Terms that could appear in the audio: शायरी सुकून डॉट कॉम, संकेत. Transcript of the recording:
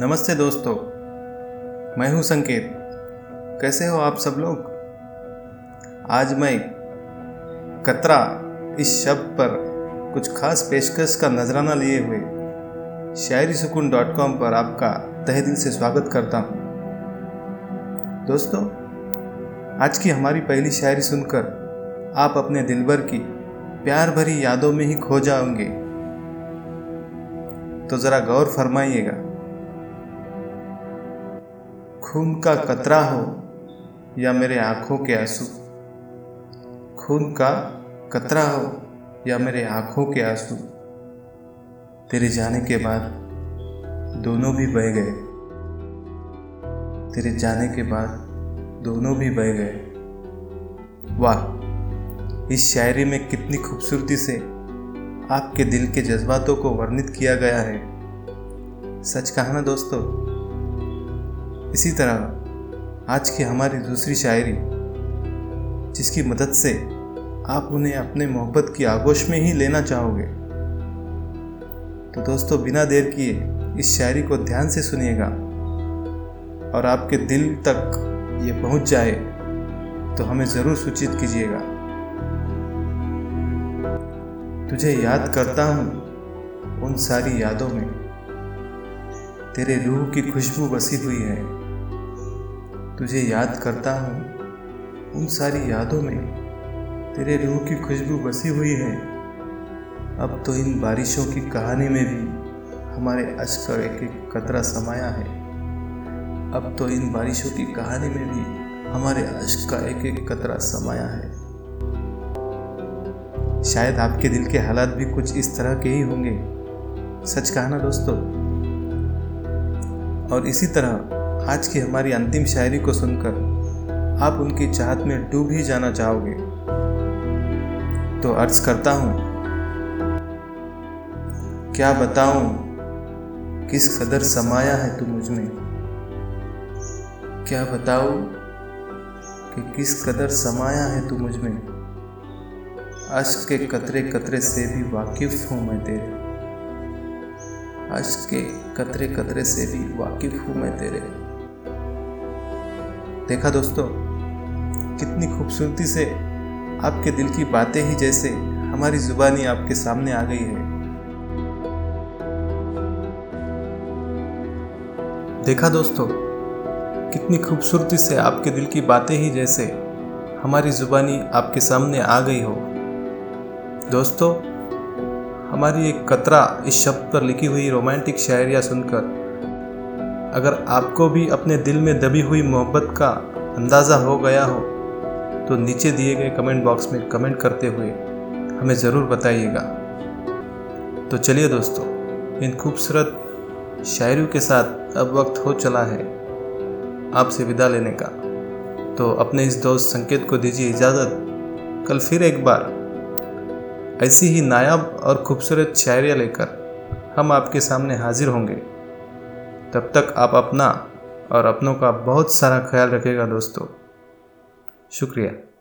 नमस्ते दोस्तों, मैं हूं संकेत। कैसे हो आप सब लोग? आज मैं कतरा इस शब्द पर कुछ खास पेशकश का नजराना लिए हुए शायरी सुकून .com पर आपका तहे दिल से स्वागत करता हूं। दोस्तों, आज की हमारी पहली शायरी सुनकर आप अपने दिल भर की प्यार भरी यादों में ही खो जाओगे, तो जरा गौर फरमाइएगा। खून का कतरा हो या मेरे आंखों के आंसू, खून का कतरा हो या मेरे आंखों के आंसू, तेरे जाने के बाद दोनों भी बह गए, तेरे जाने के बाद दोनों भी बह गए। वाह, इस शायरी में कितनी खूबसूरती से आपके दिल के जज्बातों को वर्णित किया गया है। सच कहा ना दोस्तों। इसी तरह आज की हमारी दूसरी शायरी, जिसकी मदद से आप उन्हें अपने मोहब्बत की आगोश में ही लेना चाहोगे, तो दोस्तों बिना देर किए इस शायरी को ध्यान से सुनिएगा और आपके दिल तक ये पहुंच जाए तो हमें ज़रूर सूचित कीजिएगा। तुझे याद करता हूँ उन सारी यादों में, तेरे रूह की खुशबू बसी हुई है। तुझे याद करता हूँ उन सारी यादों में, तेरे रूह की खुशबू बसी हुई है। अब तो इन बारिशों की कहानी में भी हमारे अश्क के कतरा समाया है। अब तो इन बारिशों की कहानी में भी हमारे अश्क का एक कतरा समाया है। शायद आपके दिल के हालात भी कुछ इस तरह के ही होंगे। सच कहा ना दोस्तों। और इसी तरह आज की हमारी अंतिम शायरी को सुनकर आप उनकी चाहत में डूब ही जाना चाहोगे, तो अर्ज करता हूँ। क्या बताऊँ किस कदर समाया है तू मुझ में, क्या बताऊँ कि किस कदर समाया है तू मुझ में। अश्क के कतरे कतरे से भी वाकिफ़ हूँ मैं तेरे, अश्क के कतरे कतरे से भी वाकिफ़ हूँ मैं तेरे। देखा दोस्तों, कितनी खूबसूरती से आपके दिल की बातें ही जैसे हमारी ज़ुबानी आपके सामने आ गई है। देखा दोस्तों, कितनी खूबसूरती से आपके दिल की बातें ही जैसे हमारी ज़ुबानी आपके सामने आ गई हो। दोस्तों, हमारी एक कतरा इस शब्द पर लिखी हुई रोमांटिक शायरियाँ सुनकर अगर आपको भी अपने दिल में दबी हुई मोहब्बत का अंदाज़ा हो गया हो, तो नीचे दिए गए कमेंट बॉक्स में कमेंट करते हुए हमें ज़रूर बताइएगा। तो चलिए दोस्तों, इन खूबसूरत शायरियों के साथ अब वक्त हो चला है आपसे विदा लेने का। तो अपने इस दोस्त संकेत को दीजिए इजाज़त। कल फिर एक बार ऐसी ही नायाब और खूबसूरत शायरियाँ लेकर हम आपके सामने हाजिर होंगे। तब तक आप अपना और अपनों का बहुत सारा ख्याल रखिएगा दोस्तों। शुक्रिया।